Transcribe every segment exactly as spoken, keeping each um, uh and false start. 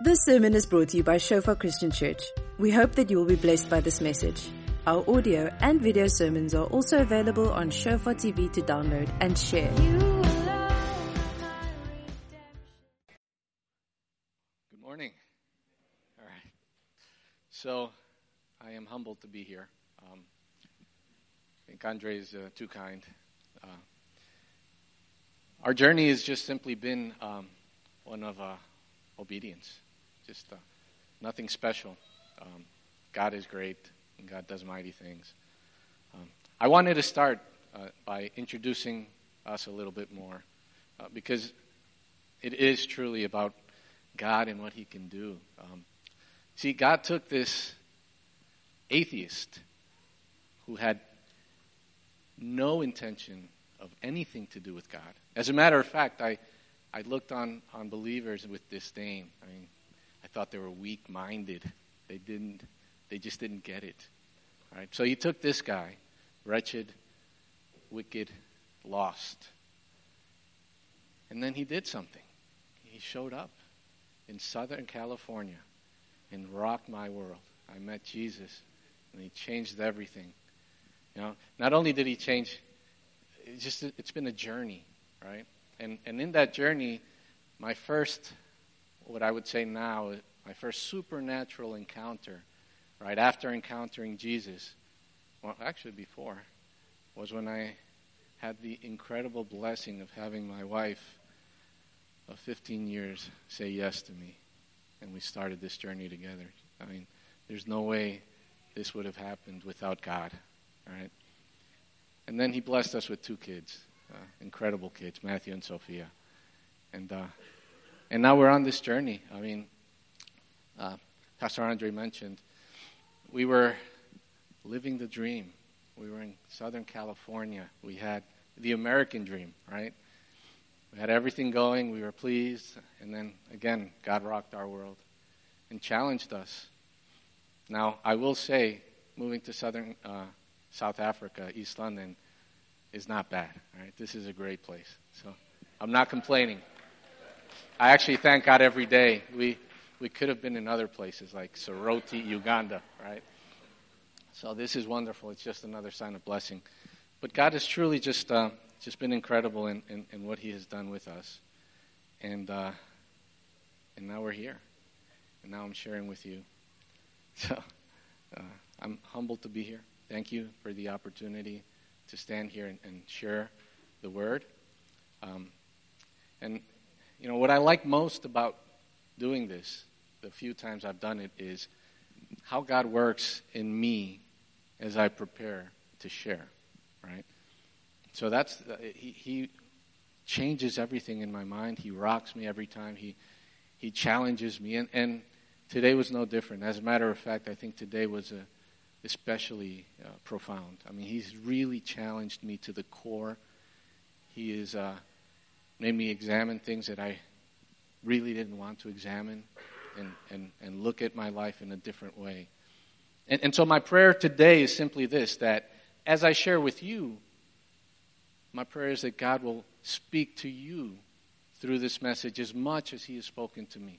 This sermon is brought to you by Shofar Christian Church. We hope that you will be blessed by this message. Our audio and video sermons are also available on Shofar T V to download and share. Good morning. All right. So, I am humbled to be here. Um, I think Andre is uh, too kind. Uh, our journey has just simply been um, one of uh, obedience. Just uh, nothing special. Um, God is great, and God does mighty things. Um, I wanted to start uh, by introducing us a little bit more, uh, because it is truly about God and what He can do. Um, see, God took this atheist who had no intention of anything to do with God. As a matter of fact, I, I looked on, on believers with disdain. I mean, I thought they were weak-minded. They didn't. They just didn't get it. All right? So he took this guy, wretched, wicked, lost. And then he did something. He showed up in Southern California and rocked my world. I met Jesus, and he changed everything. You know, not only did he change, it's just it's been a journey, right? And and in that journey, my first, what I would say now, my first supernatural encounter, right after encountering Jesus, well, actually before, was when I had the incredible blessing of having my wife of fifteen years say yes to me, and we started this journey together. I mean, there's no way this would have happened without God, all right? And then he blessed us with two kids, uh, incredible kids, Matthew and Sophia. And uh, and now we're on this journey. I mean, uh, Pastor Andre mentioned, we were living the dream. We were in Southern California. We had the American dream, right? We had everything going. We were pleased. And then, again, God rocked our world and challenged us. Now, I will say, moving to Southern uh, South Africa, East London, is not bad, all right? This is a great place. So I'm not complaining. I actually thank God every day. We... We could have been in other places like Soroti, Uganda, right? So this is wonderful. It's just another sign of blessing. But God has truly just uh, just been incredible in, in, in what He has done with us. And uh, and now we're here. And now I'm sharing with you. So uh, I'm humbled to be here. Thank you for the opportunity to stand here and, and share the Word. Um, and, you know, what I like most about doing this, the few times I've done it, is how God works in me as I prepare to share, right? So that's, he, he changes everything in my mind. He rocks me every time. He he challenges me. And, and today was no different. As a matter of fact, I think today was a, especially uh, profound. I mean, He's really challenged me to the core. He has uh, made me examine things that I really didn't want to examine and, and, and look at my life in a different way. And, and so my prayer today is simply this, that as I share with you, my prayer is that God will speak to you through this message as much as He has spoken to me.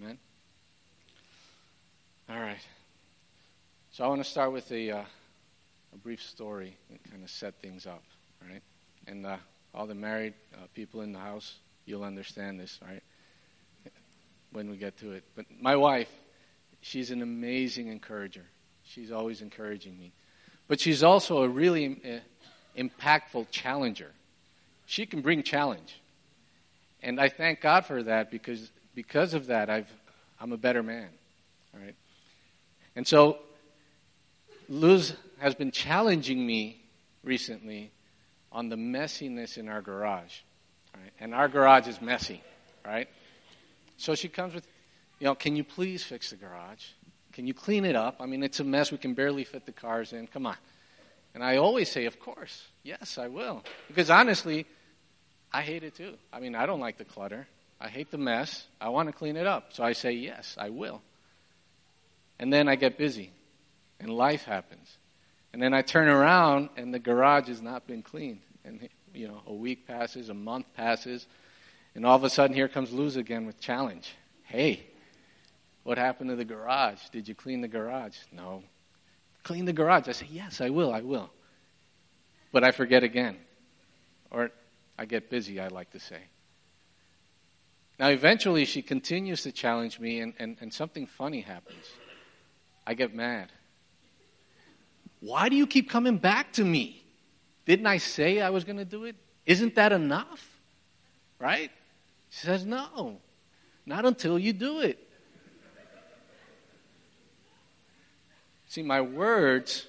Amen? All right. So I want to start with a, uh, a brief story and kind of set things up, all right? And uh, all the married uh, people in the house, you'll understand this, right, when we get to it. But my wife, she's an amazing encourager. She's always encouraging me. But she's also a really uh, impactful challenger. She can bring challenge. And I thank God for that because because of that, I've, I'm a better man, all right? And so Luz has been challenging me recently on the messiness in our garage. Right. And our garage is messy, right? So she comes with, you know, can you please fix the garage? Can you clean it up? I mean, it's a mess. We can barely fit the cars in. Come on. And I always say, of course. Yes, I will. Because honestly, I hate it too. I mean, I don't like the clutter. I hate the mess. I want to clean it up. So I say, yes, I will. And then I get busy. And life happens. And then I turn around and the garage has not been cleaned. And you know, a week passes, a month passes, and all of a sudden here comes Luz again with challenge. Hey, What happened to the garage? Did you clean the garage? No. Clean the garage. I say, yes, I will, I will. But I forget again. Or I get busy, I like to say. Now, eventually, she continues to challenge me, and, and, and something funny happens. I get mad. Why do you keep coming back to me? Didn't I say I was going to do it? Isn't that enough? Right? She says, no, not until you do it. See, my words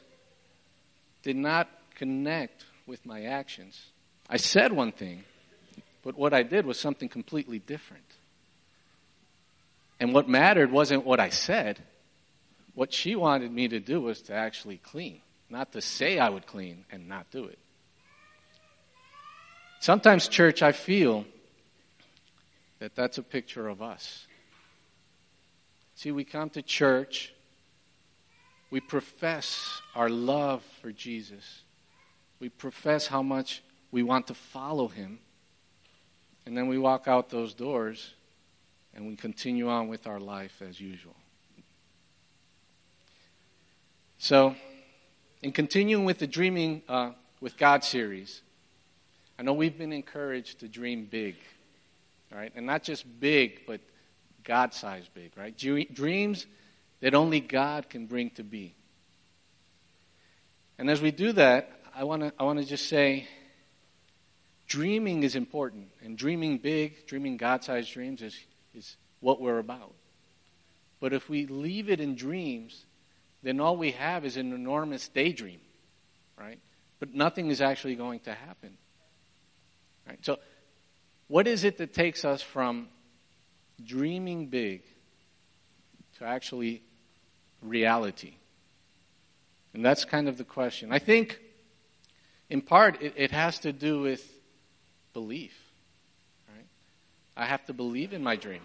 did not connect with my actions. I said one thing, but what I did was something completely different. And what mattered wasn't what I said. What she wanted me to do was to actually clean, not to say I would clean and not do it. Sometimes, church, I feel that that's a picture of us. See, we come to church. We profess our love for Jesus. We profess how much we want to follow him. And then we walk out those doors and we continue on with our life as usual. So, in continuing with the Dreaming uh, with God series, I know we've been encouraged to dream big, right? And not just big, but God-sized big, right? Dreams that only God can bring to be. And as we do that, I want to I want to just say, dreaming is important. And dreaming big, dreaming God-sized dreams is, is what we're about. But if we leave it in dreams, then all we have is an enormous daydream, right? But nothing is actually going to happen. Right? So what is it that takes us from dreaming big to actually reality? And that's kind of the question. I think, in part, it, it has to do with belief. Right? I have to believe in my dream.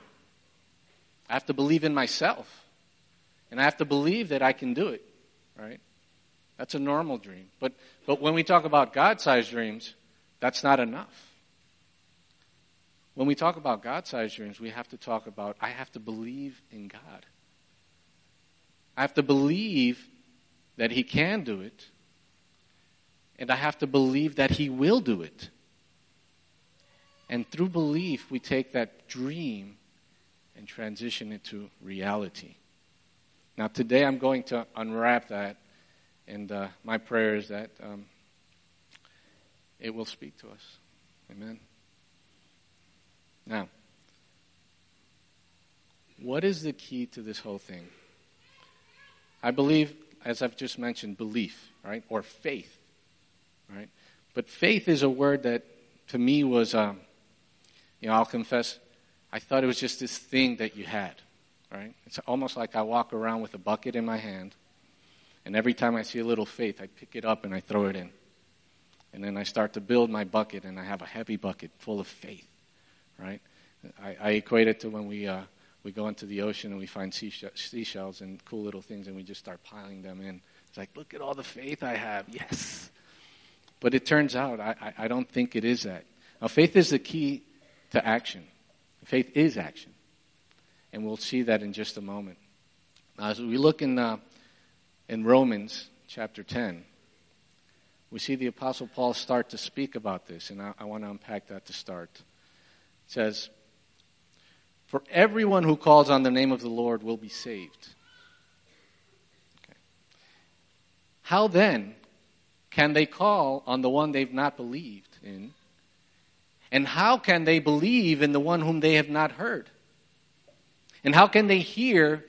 I have to believe in myself. And I have to believe that I can do it. Right? That's a normal dream. But, but when we talk about God-sized dreams, that's not enough. When we talk about God-sized dreams, we have to talk about, I have to believe in God. I have to believe that he can do it, and I have to believe that he will do it. And through belief, we take that dream and transition it to reality. Now, today I'm going to unwrap that, and uh, my prayer is that um, it will speak to us. Amen. Now, what is the key to this whole thing? I believe, as I've just mentioned, belief, right? Or faith, right? But faith is a word that, to me, was, um, you know, I'll confess, I thought it was just this thing that you had, right? It's almost like I walk around with a bucket in my hand, and every time I see a little faith, I pick it up and I throw it in. And then I start to build my bucket, and I have a heavy bucket full of faith, right? I, I equate it to when we uh, we go into the ocean and we find seashells and cool little things, and we just start piling them in. It's like, look at all the faith I have, yes. But it turns out, I, I don't think it is that. Now, faith is the key to action. Faith is action. And we'll see that in just a moment. Now, as we look in uh, in Romans chapter ten, we see the Apostle Paul start to speak about this, and I, I want to unpack that to start. It says, for everyone who calls on the name of the Lord will be saved. Okay. How then can they call on the one they've not believed in? And how can they believe in the one whom they have not heard? And how can they hear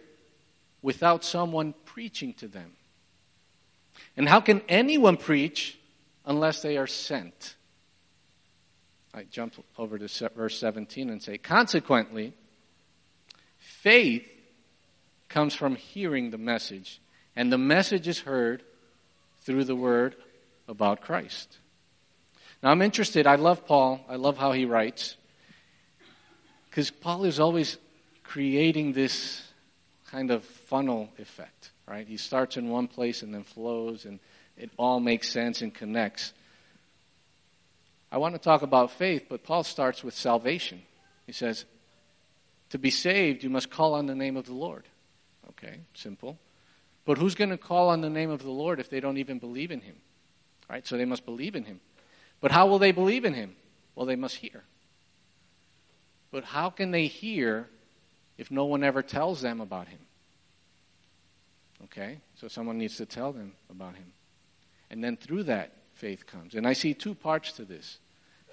without someone preaching to them? And how can anyone preach unless they are sent? I jump over to verse seventeen and say, consequently, faith comes from hearing the message, and the message is heard through the word about Christ. Now, I'm interested. I love Paul. I love how he writes, because Paul is always creating this kind of funnel effect, right? He starts in one place and then flows, and it all makes sense and connects. I want to talk about faith, but Paul starts with salvation. He says, To be saved, you must call on the name of the Lord. Okay, simple. But who's going to call on the name of the Lord if they don't even believe in him? All right, so they must believe in him. But how will they believe in him? Well, they must hear. But how can they hear if no one ever tells them about him? Okay, so someone needs to tell them about him. And then through that, faith comes. And I see two parts to this,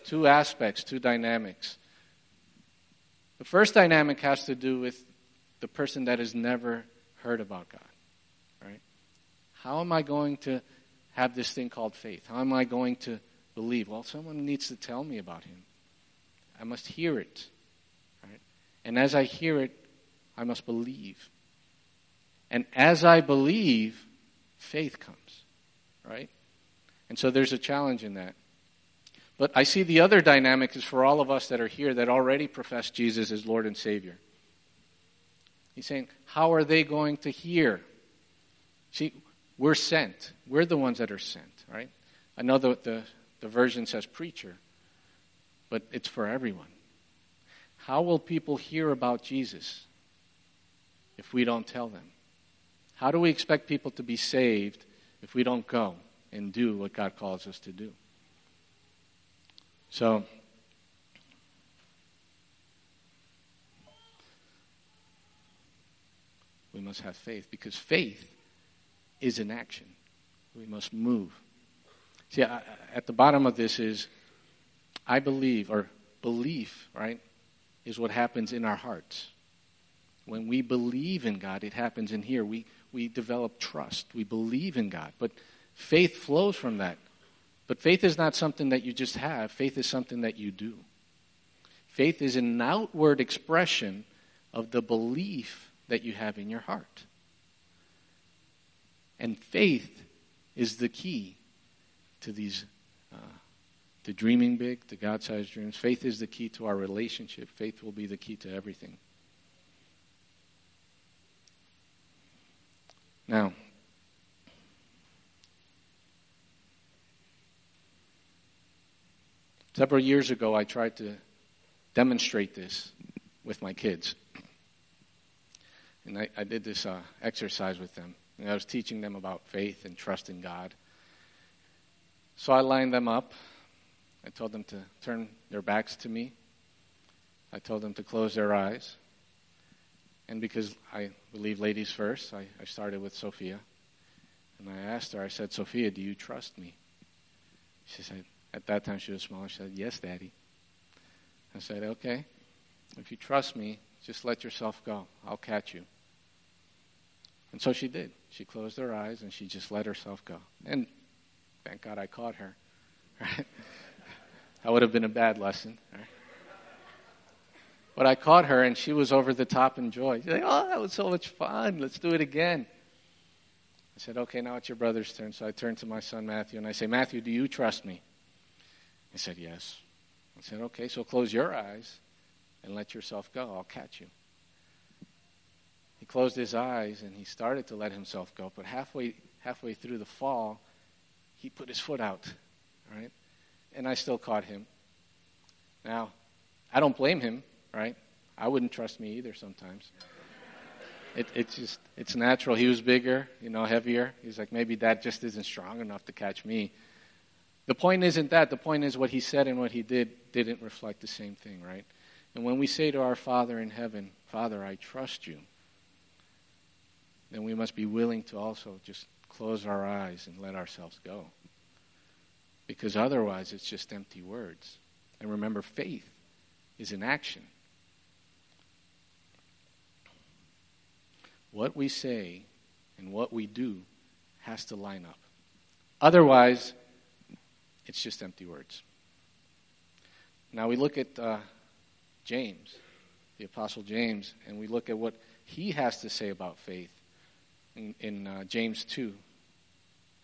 two aspects, two dynamics. The first dynamic has to do with the person that has never heard about God, right? How am I going to have this thing called faith? How am I going to believe? Well, someone needs to tell me about him. I must hear it, right? And as I hear it, I must believe. And as I believe, faith comes, right? And so there's a challenge in that. But I see the other dynamic is for all of us that are here that already profess Jesus as Lord and Savior. He's saying, how are they going to hear? See, we're sent. We're the ones that are sent, right? I know the, the, the version says preacher, but it's for everyone. How will people hear about Jesus if we don't tell them? How do we expect people to be saved if we don't go and do what God calls us to do? So, we must have faith because faith is an action. We must move. See, I, at the bottom of this is, I believe, or belief, right, is what happens in our hearts. When we believe in God, it happens in here. We, we develop trust. We believe in God. But faith flows from that. But faith is not something that you just have. Faith is something that you do. Faith is an outward expression of the belief that you have in your heart. And faith is the key to these, uh, to dreaming big, to God-sized dreams. Faith is the key to our relationship. Faith will be the key to everything. Now, several years ago, I tried to demonstrate this with my kids. And I, I did this uh, exercise with them. And I was teaching them about faith and trust in God. So I lined them up. I told them to turn their backs to me. I told them to close their eyes. And because I believe ladies first, I, I started with Sophia. And I asked her, I said, Sophia, do you trust me? She said, at that time she was small. She said, yes, Daddy. I said, okay, if you trust me, just let yourself go. I'll catch you. And so she did. She closed her eyes and she just let herself go. And thank God I caught her. That would have been a bad lesson. Right? But I caught her and she was over the top in joy. She's like, oh, that was so much fun. Let's do it again. I said, okay, now it's your brother's turn. So I turned to my son, Matthew, and I say, Matthew, do you trust me? He said, yes. I said, okay, so close your eyes and let yourself go. I'll catch you. He closed his eyes and he started to let himself go, but halfway halfway through the fall, he put his foot out, right? And I still caught him. Now, I don't blame him, right? I wouldn't trust me either sometimes. It, it's just, it's natural. He was bigger, you know, heavier. He's like, maybe that just isn't strong enough to catch me. The point isn't that. The point is what he said and what he did didn't reflect the same thing, right? And when we say to our Father in heaven, Father, I trust you, then we must be willing to also just close our eyes and let ourselves go. Because otherwise it's just empty words. And remember, faith is an action. What we say and what we do has to line up. Otherwise, it's just empty words. Now we look at uh, James, the Apostle James, and we look at what he has to say about faith in, in uh, James two,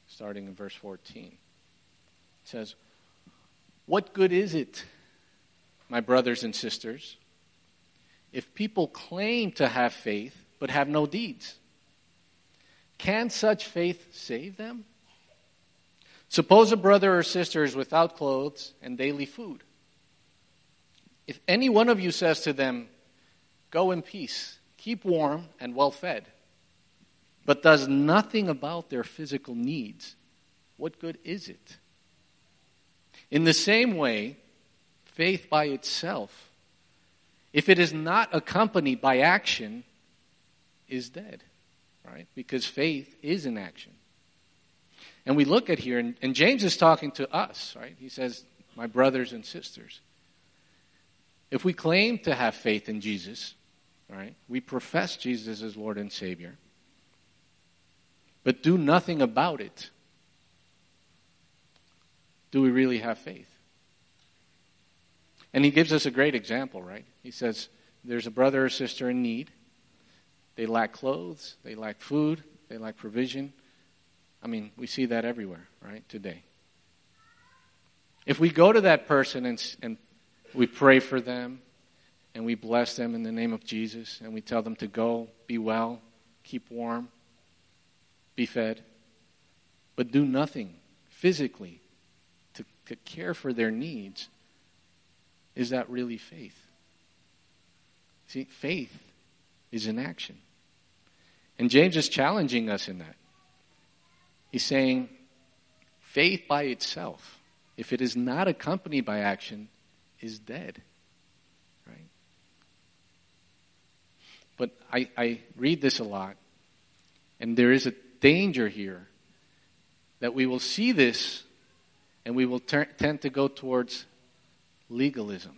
starting in verse fourteen. It says, what good is it, my brothers and sisters, if people claim to have faith but have no deeds? Can such faith save them? Suppose a brother or sister is without clothes and daily food. If any one of you says to them, Go in peace, keep warm and well fed, but does nothing about their physical needs, what good is it? In the same way, faith by itself, if it is not accompanied by action, is dead, right? Because faith is an action. And we look at here, and, and James is talking to us, right? He says, my brothers and sisters, if we claim to have faith in Jesus, right, we profess Jesus as Lord and Savior, but do nothing about it, do we really have faith? And he gives us a great example, right? He says, there's a brother or sister in need. They lack clothes, they lack food, they lack provision. I mean, we see that everywhere, right, today. If we go to that person and, and we pray for them and we bless them in the name of Jesus and we tell them to go, be well, keep warm, be fed, but do nothing physically to, to care for their needs, is that really faith? See, faith is an action. And James is challenging us in that. He's saying, faith by itself, if it is not accompanied by action, is dead. Right? But I, I read this a lot, and there is a danger here that we will see this, and we will ter- tend to go towards legalism,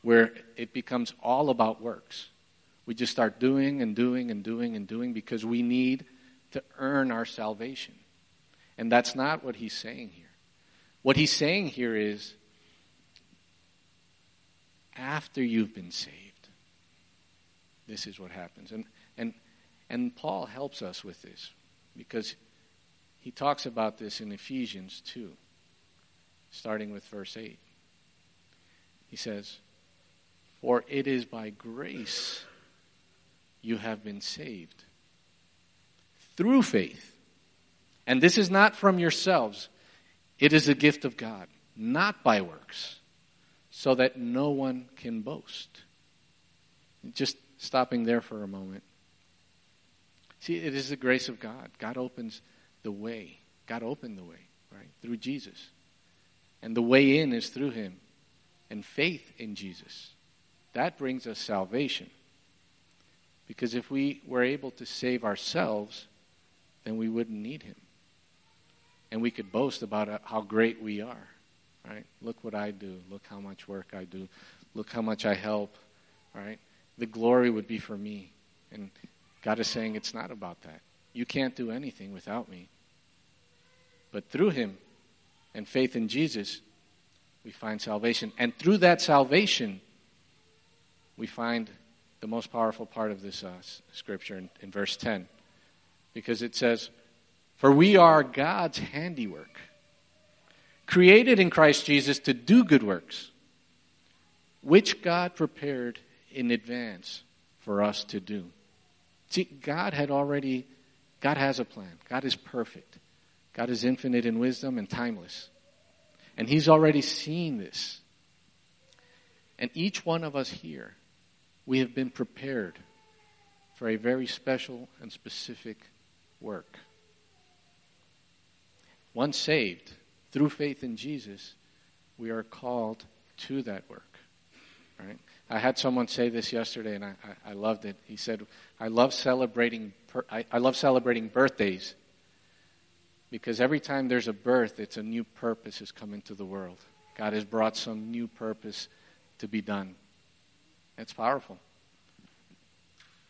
where it becomes all about works. We just start doing and doing and doing and doing because we need to earn our salvation. And that's not what he's saying here. What he's saying here is, after you've been saved, this is what happens. And and and Paul helps us with this because he talks about this in Ephesians two, starting with verse eight. He says, for it is by grace you have been saved through faith. And this is not from yourselves. It is a gift of God, not by works, so that no one can boast. Just stopping there for a moment. See, it is the grace of God. God opens the way. God opened the way, right, through Jesus. And the way in is through him and faith in Jesus. That brings us salvation. Because if we were able to save ourselves, then we wouldn't need him. And we could boast about how great we are, right? Look what I do. Look how much work I do. Look how much I help, right? The glory would be for me. And God is saying it's not about that. You can't do anything without me. But through him and faith in Jesus, we find salvation. And through that salvation, we find the most powerful part of this uh, scripture in, in verse ten. Because it says, for we are God's handiwork, created in Christ Jesus to do good works, which God prepared in advance for us to do. See, God had already, God has a plan. God is perfect. God is infinite in wisdom and timeless. And he's already seen this. And each one of us here, we have been prepared for a very special and specific work. Once saved, through faith in Jesus, we are called to that work. Right? I had someone say this yesterday, and I, I, I loved it. He said, I love celebrating per, I, I love celebrating birthdays because every time there's a birth, it's a new purpose has come into the world. God has brought some new purpose to be done. That's powerful.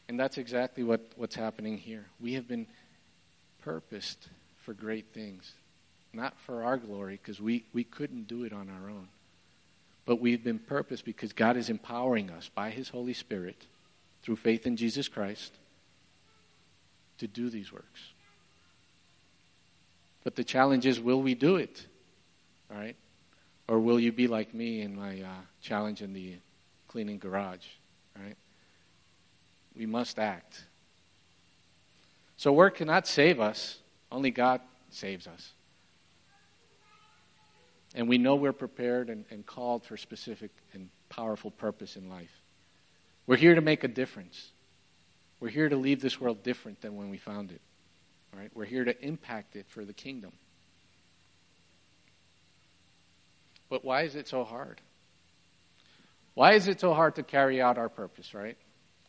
And that's exactly what, what's happening here. We have been purposed for great things. Not for our glory, because we, we couldn't do it on our own. But we've been purposed because God is empowering us by his Holy Spirit, through faith in Jesus Christ, to do these works. But the challenge is, will we do it? All right? Or will you be like me in my uh, challenge in the cleaning garage? Right? We must act. So work cannot save us. Only God saves us. And we know we're prepared and, and called for specific and powerful purpose in life. We're here to make a difference. We're here to leave this world different than when we found it. All right? We're here to impact it for the kingdom. But why is it so hard? Why is it so hard to carry out our purpose, right?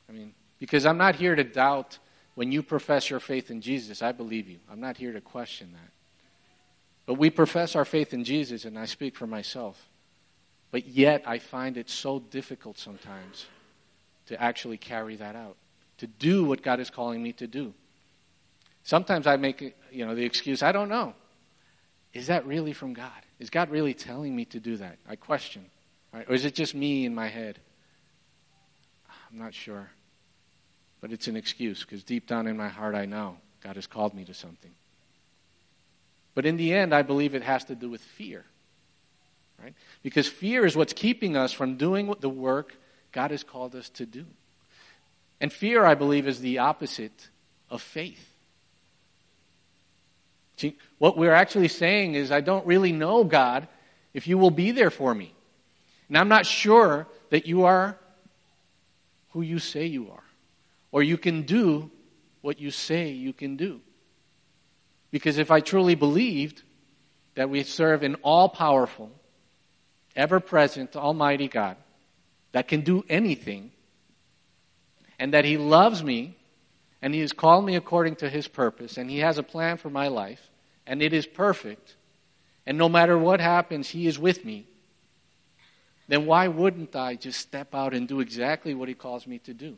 I mean, because I'm not here to doubt when you profess your faith in Jesus, I believe you. I'm not here to question that. But we profess our faith in Jesus, and I speak for myself. But yet I find it so difficult sometimes to actually carry that out, to do what God is calling me to do. Sometimes I make, you know, the excuse, I don't know. Is that really from God? Is God really telling me to do that? I question. Right? Or is it just me in my head? I'm not sure. But it's an excuse, because deep down in my heart I know God has called me to something. But in the end, I believe it has to do with fear. Right? Because fear is what's keeping us from doing the work God has called us to do. And fear, I believe, is the opposite of faith. See, what we're actually saying is, I don't really know, God, if you will be there for me. And I'm not sure that you are who you say you are, or you can do what you say you can do. Because if I truly believed that we serve an all-powerful, ever-present, almighty God that can do anything, and that he loves me, and he has called me according to his purpose, and he has a plan for my life, and it is perfect, and no matter what happens, he is with me, then why wouldn't I just step out and do exactly what he calls me to do?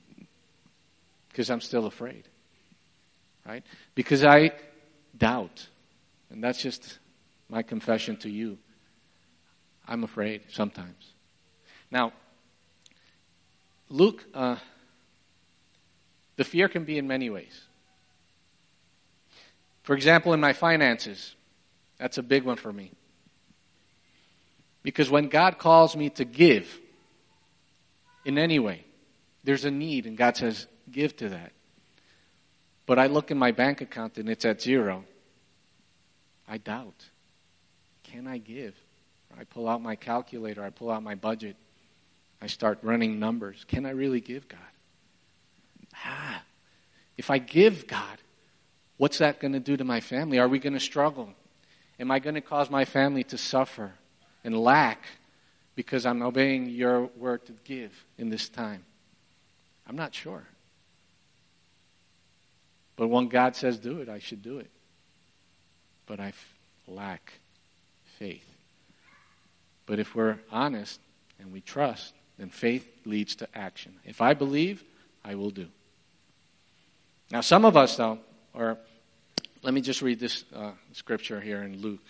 Because I'm still afraid, right? Because I doubt, and that's just my confession to you. I'm afraid sometimes. Now, Luke... Uh, The fear can be in many ways. For example, in my finances, that's a big one for me. Because when God calls me to give in any way, there's a need, and God says, give to that. But I look in my bank account and it's at zero. I doubt. Can I give? I pull out my calculator. I pull out my budget. I start running numbers. Can I really give, God? Ah, if I give God, what's that going to do to my family? Are we going to struggle? Am I going to cause my family to suffer and lack because I'm obeying your word to give in this time? I'm not sure. But when God says do it, I should do it. But I lack faith. But if we're honest and we trust, then faith leads to action. If I believe, I will do. Now, some of us, though, or let me just read this uh, scripture here in Luke.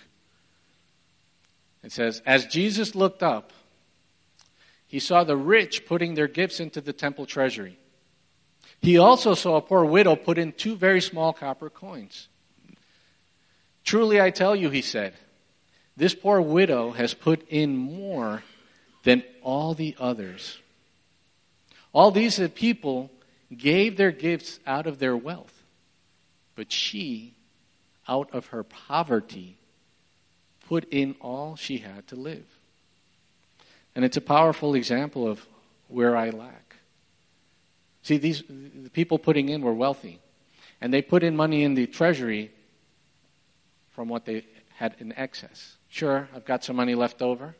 It says, as Jesus looked up, he saw the rich putting their gifts into the temple treasury. He also saw a poor widow put in two very small copper coins. Truly, I tell you, he said, this poor widow has put in more than all the others. All these people gave their gifts out of their wealth, but she, out of her poverty, put in all she had to live. And it's a powerful example of where I lack. See, these the people putting in were wealthy, and they put in money in the treasury from what they had in excess. Sure, I've got some money left over.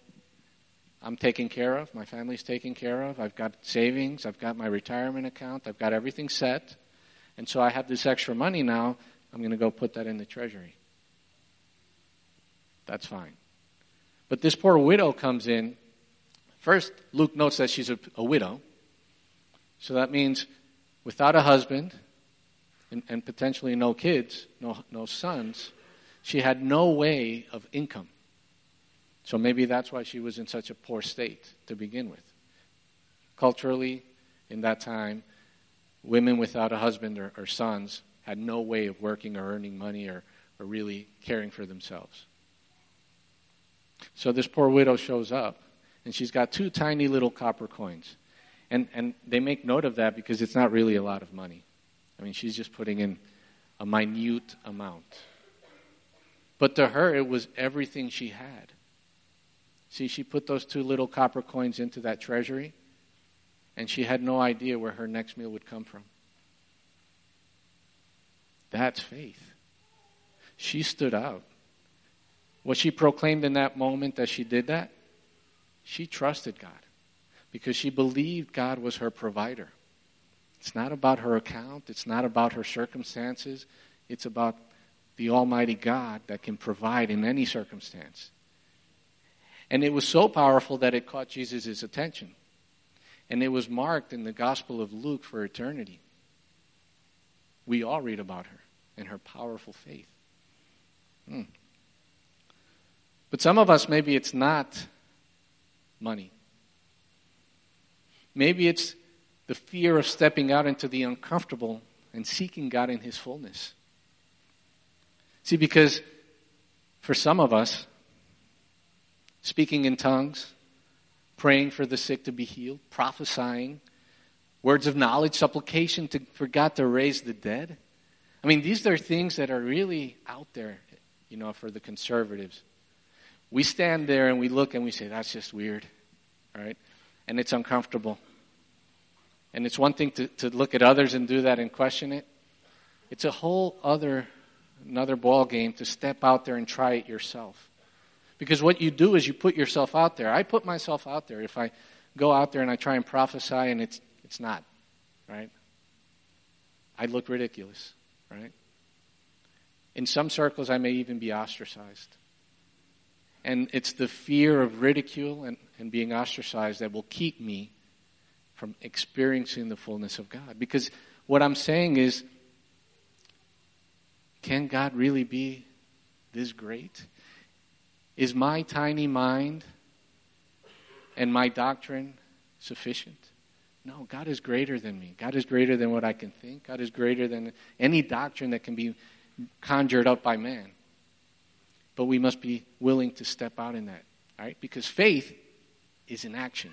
I'm taken care of. My family's taken care of. I've got savings. I've got my retirement account. I've got everything set. And so I have this extra money now. I'm going to go put that in the treasury. That's fine. But this poor widow comes in. First, Luke notes that she's a, a widow. So that means without a husband and, and potentially no kids, no, no sons, she had no way of income. So maybe that's why she was in such a poor state to begin with. Culturally, in that time, women without a husband or, or sons had no way of working or earning money or, or really caring for themselves. So this poor widow shows up, and she's got two tiny little copper coins. And, and they make note of that because it's not really a lot of money. I mean, she's just putting in a minute amount. But to her, it was everything she had. See, she put those two little copper coins into that treasury, and she had no idea where her next meal would come from. That's faith. She stood out. What she proclaimed in that moment that she did that, she trusted God because she believed God was her provider. It's not about her account. It's not about her circumstances. It's about the Almighty God that can provide in any circumstance. And it was so powerful that it caught Jesus' attention. And it was marked in the Gospel of Luke for eternity. We all read about her and her powerful faith. Hmm. But some of us, maybe it's not money. Maybe it's the fear of stepping out into the uncomfortable and seeking God in His fullness. See, because for some of us, speaking in tongues, praying for the sick to be healed, prophesying, words of knowledge, supplication to, for God to raise the dead. I mean, these are things that are really out there, you know, for the conservatives. We stand there and we look and we say, that's just weird, all right? And it's uncomfortable. And it's one thing to, to look at others and do that and question it. It's a whole other, another ball game to step out there and try it yourself. Because what you do is you put yourself out there. I put myself out there. If I go out there and I try and prophesy and it's it's not, right? I look ridiculous, right? In some circles, I may even be ostracized. And it's the fear of ridicule and, and being ostracized that will keep me from experiencing the fullness of God. Because what I'm saying is, can God really be this great? Is my tiny mind and my doctrine sufficient? No, God is greater than me. God is greater than what I can think. God is greater than any doctrine that can be conjured up by man. But we must be willing to step out in that, right? Because faith is in action.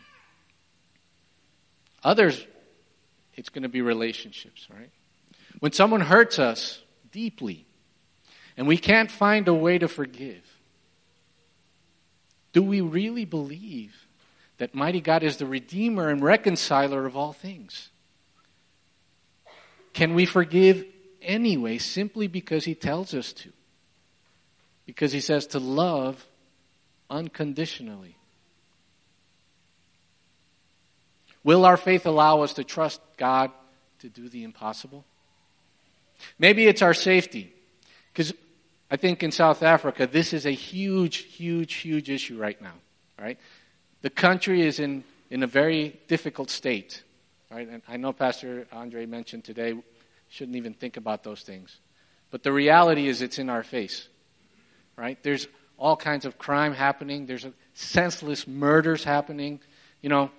Others, it's going to be relationships, right? When someone hurts us deeply and we can't find a way to forgive, do we really believe that mighty God is the Redeemer and Reconciler of all things? Can we forgive anyway simply because He tells us to? Because He says to love unconditionally. Will our faith allow us to trust God to do the impossible? Maybe it's our safety. Because I think in South Africa, this is a huge, huge, huge issue right now. Right? The country is in, in a very difficult state. Right? And I know Pastor Andre mentioned today, shouldn't even think about those things. But the reality is it's in our face. Right? There's all kinds of crime happening. There's a senseless murders happening. You know,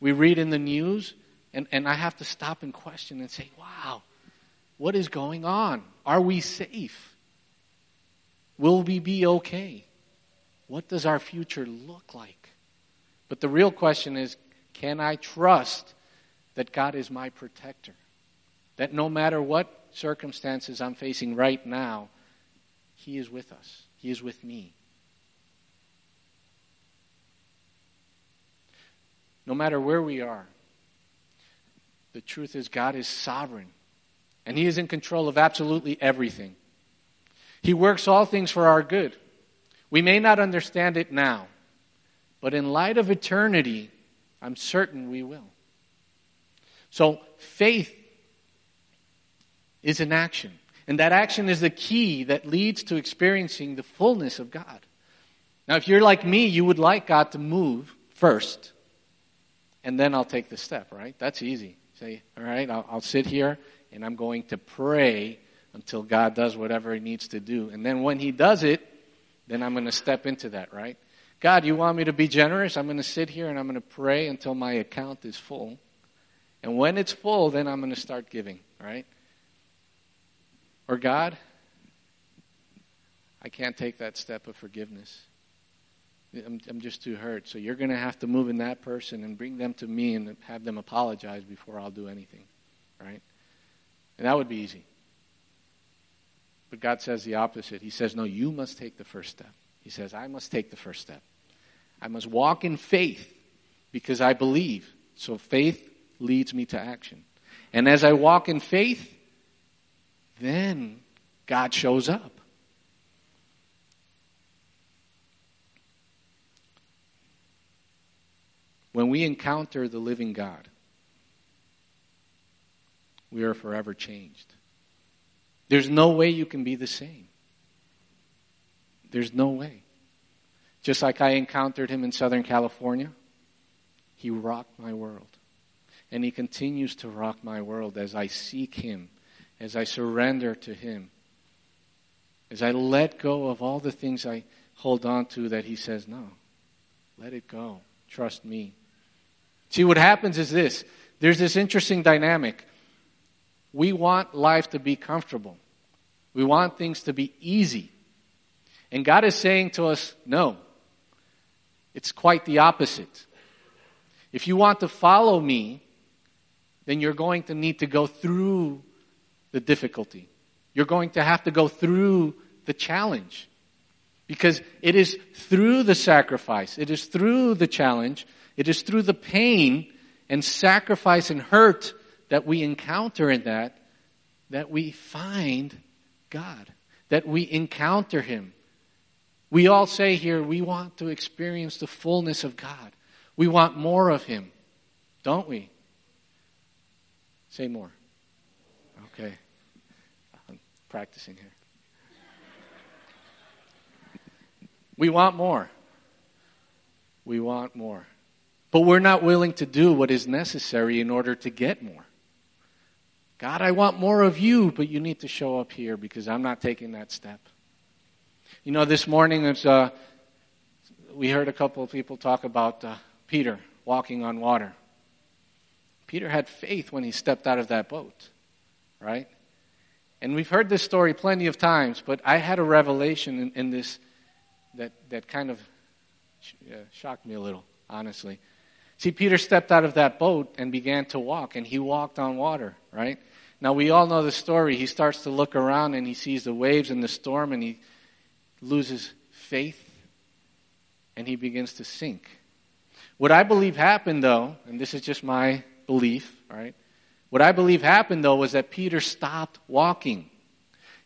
we read in the news, and, and I have to stop and question and say, wow, what is going on? Are we safe? Will we be okay? What does our future look like? But the real question is, can I trust that God is my protector? That no matter what circumstances I'm facing right now, He is with us. He is with me. No matter where we are, the truth is God is sovereign. And He is in control of absolutely everything. He works all things for our good. We may not understand it now, but in light of eternity, I'm certain we will. So faith is an action. And that action is the key that leads to experiencing the fullness of God. Now, if you're like me, you would like God to move first, and then I'll take the step, right? That's easy. Say, all right, I'll, I'll sit here, and I'm going to pray until God does whatever He needs to do. And then when He does it, then I'm going to step into that, right? God, you want me to be generous? I'm going to sit here, and I'm going to pray until my account is full. And when it's full, then I'm going to start giving, right? Or God, I can't take that step of forgiveness. I'm, I'm just too hurt. So you're going to have to move in that person and bring them to me and have them apologize before I'll do anything, right? And that would be easy. But God says the opposite. He says, no, you must take the first step. He says, I must take the first step. I must walk in faith because I believe. So faith leads me to action. And as I walk in faith, then God shows up. When we encounter the living God, we are forever changed. There's no way you can be the same. There's no way. Just like I encountered him in Southern California, he rocked my world. And he continues to rock my world as I seek him, as I surrender to him, as I let go of all the things I hold on to that he says, no, let it go. Trust me. See, what happens is this. There's this interesting dynamic. We want life to be comfortable. We want things to be easy. And God is saying to us, no, it's quite the opposite. If you want to follow me, then you're going to need to go through the difficulty. You're going to have to go through the challenge. Because it is through the sacrifice, it is through the challenge, it is through the pain and sacrifice and hurt that we encounter in that, that we find God, that we encounter him. We all say here, we want to experience the fullness of God. We want more of him, don't we? Say more. Okay. I'm practicing here. We want more. We want more. But we're not willing to do what is necessary in order to get more. God, I want more of you, but you need to show up here because I'm not taking that step. You know, this morning uh, we heard a couple of people talk about uh, Peter walking on water. Peter had faith when he stepped out of that boat, right? And we've heard this story plenty of times, but I had a revelation in, in this That that kind of sh- uh, shocked me a little, honestly. See, Peter stepped out of that boat and began to walk, and he walked on water, right? Now, we all know the story. He starts to look around, and he sees the waves and the storm, and he loses faith, and he begins to sink. What I believe happened, though, and this is just my belief, right? What I believe happened, though, was that Peter stopped walking.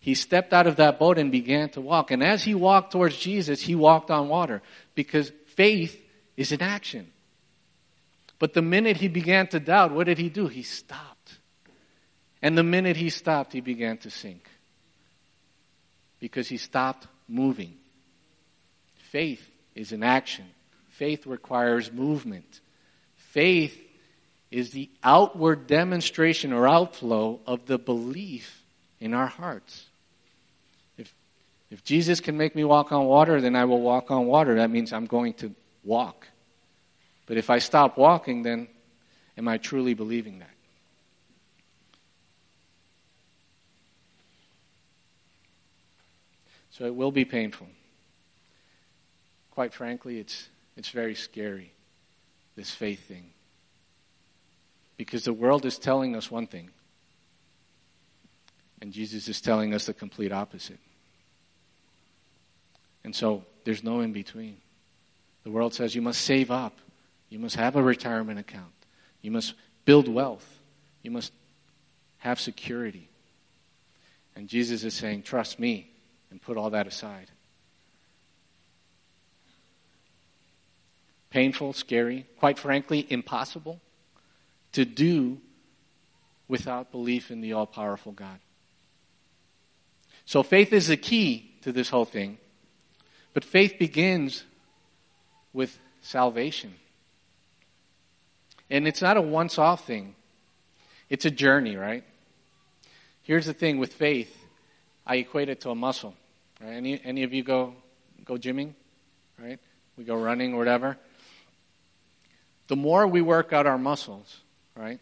He stepped out of that boat and began to walk. And as he walked towards Jesus, he walked on water because faith is in action. But the minute he began to doubt, what did he do? He stopped. And the minute he stopped, he began to sink because he stopped moving. Faith is in action. Faith requires movement. Faith is the outward demonstration or outflow of the belief in our hearts. If if Jesus can make me walk on water, then I will walk on water. That means I'm going to walk. But if I stop walking, then am I truly believing that? So it will be painful. Quite frankly, it's it's very scary, this faith thing. Because the world is telling us one thing. And Jesus is telling us the complete opposite. And so there's no in between. The world says you must save up. You must have a retirement account. You must build wealth. You must have security. And Jesus is saying, trust me and put all that aside. Painful, scary, quite frankly, impossible to do without belief in the all-powerful God. So faith is the key to this whole thing. But faith begins with salvation. And it's not a once-off thing. It's a journey, right? Here's the thing with faith. I equate it to a muscle. Right? Any, any of you go, go gymming? Right? We go running or whatever. The more we work out our muscles, right,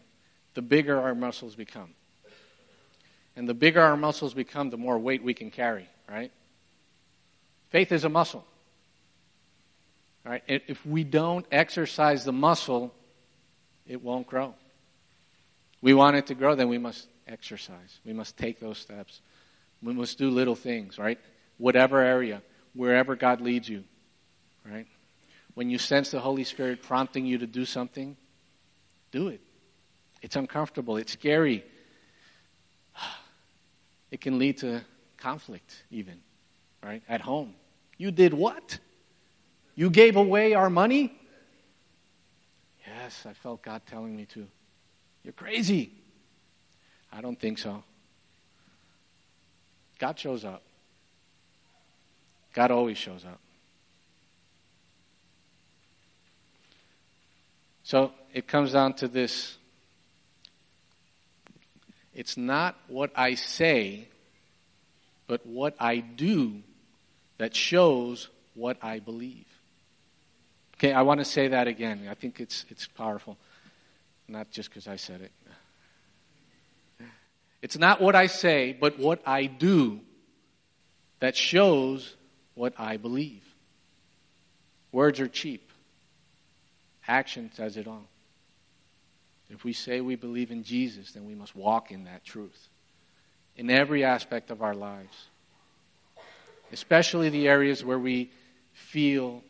the bigger our muscles become. And the bigger our muscles become, the more weight we can carry, right? Faith is a muscle. Right? If we don't exercise the muscle, it won't grow. We want it to grow, then we must exercise. We must take those steps. We must do little things, right? Whatever area, wherever God leads you, right? When you sense the Holy Spirit prompting you to do something, Do it. It's uncomfortable. It's scary. It can lead to conflict even, right? At home. You did what? You gave away our money? Yes, I felt God telling me to. You're crazy. I don't think so. God shows up. God always shows up. So it comes down to this. It's not what I say, but what I do that shows what I believe. Okay, I want to say that again. I think it's it's powerful. Not just because I said it. It's not what I say, but what I do that shows what I believe. Words are cheap. Action says it all. If we say we believe in Jesus, then we must walk in that truth in every aspect of our lives, especially the areas where we feel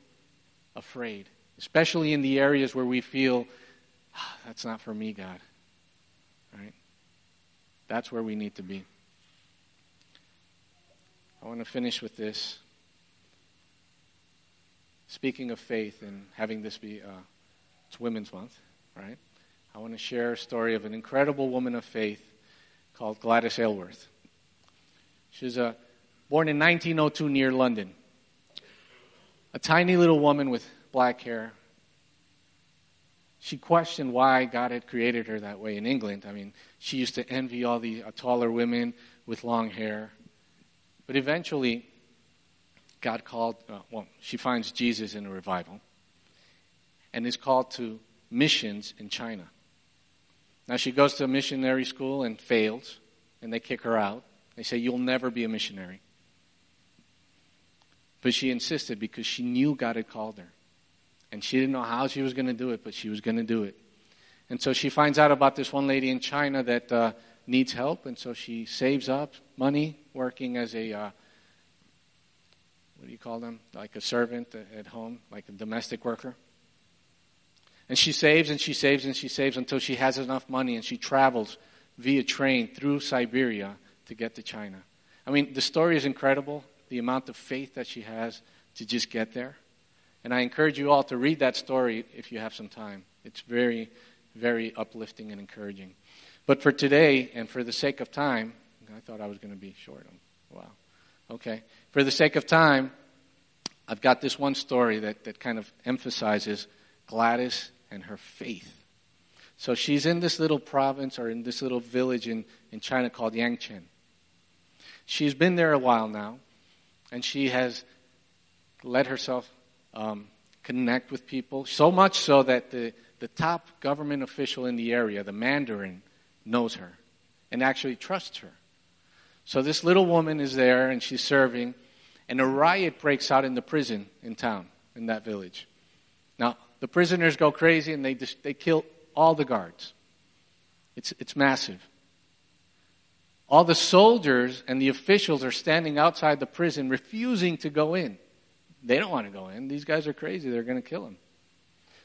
afraid, especially in the areas where we feel, ah, that's not for me, God. Right? That's where we need to be. I want to finish with this. Speaking of faith and having this be, uh, it's Women's Month, right? I want to share a story of an incredible woman of faith called Gladys Aylworth. She was uh, born in nineteen oh two near London. A tiny little woman with black hair. She questioned why God had created her that way in England. I mean, she used to envy all the uh, taller women with long hair. But eventually, God called, uh, well, she finds Jesus in a revival and is called to missions in China. Now, she goes to a missionary school and fails, and they kick her out. They say, you'll never be a missionary. But she insisted because she knew God had called her. And she didn't know how she was going to do it, but she was going to do it. And so she finds out about this one lady in China that uh, needs help, and so she saves up money, working as a, uh, what do you call them? Like a servant at home, like a domestic worker. And she saves and she saves and she saves until she has enough money, and she travels via train through Siberia to get to China. I mean, the story is incredible, the amount of faith that she has to just get there. And I encourage you all to read that story if you have some time. It's very, very uplifting and encouraging. But for today and for the sake of time, I thought I was going to be short. Wow. Okay. For the sake of time, I've got this one story that, that kind of emphasizes Gladys and her faith. So she's in this little province or in this little village in, in China called Yangchen. She's been there a while now, and she has let herself um, connect with people, so much so that the, the top government official in the area, the Mandarin, knows her and actually trusts her. So this little woman is there, and she's serving, and a riot breaks out in the prison in town, in that village. Now, the prisoners go crazy, and they just, they kill all the guards. It's it's massive. All the soldiers and the officials are standing outside the prison, refusing to go in. They don't want to go in. These guys are crazy. They're going to kill them.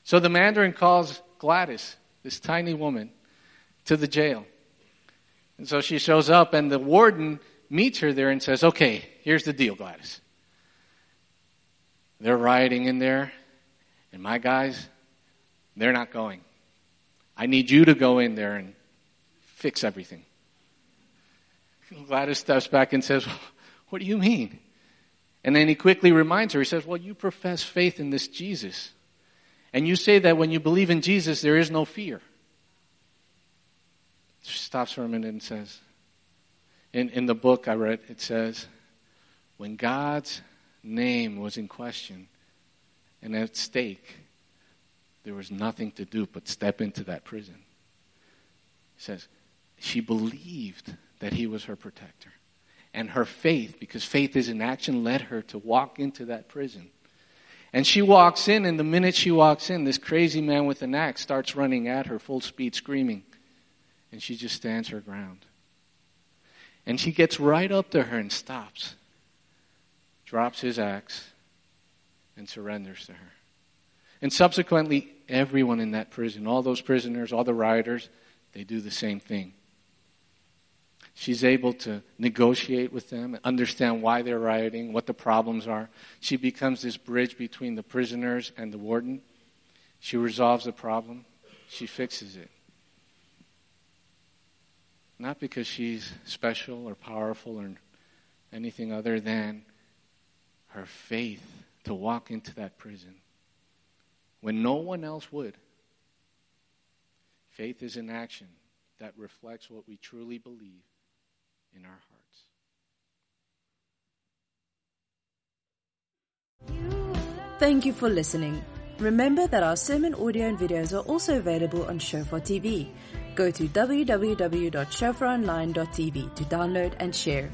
So the Mandarin calls Gladys, this tiny woman, to the jail. And so she shows up, and the warden meets her there and says, okay, here's the deal, Gladys. They're rioting in there, and my guys, they're not going. I need you to go in there and fix everything. Gladys steps back and says, what do you mean? And then he quickly reminds her, he says, well, you profess faith in this Jesus. And you say that when you believe in Jesus, there is no fear. She stops for a minute and says, in, in the book I read, it says, when God's name was in question and at stake, there was nothing to do but step into that prison. It says, she believed that he was her protector. And her faith, because faith is in action, led her to walk into that prison. And she walks in, and the minute she walks in, this crazy man with an axe starts running at her full speed, screaming. And she just stands her ground. And she gets right up to her and stops, drops his axe, and surrenders to her. And subsequently, everyone in that prison, all those prisoners, all the rioters, they do the same thing. She's able to negotiate with them and understand why they're rioting, what the problems are. She becomes this bridge between the prisoners and the warden. She resolves the problem. She fixes it. Not because she's special or powerful or anything other than her faith to walk into that prison when no one else would. Faith is an action that reflects what we truly believe in our hearts. Thank you for listening. Remember that our sermon audio and videos are also available on Shofar T V. Go to w w w dot shofar online dot t v to download and share.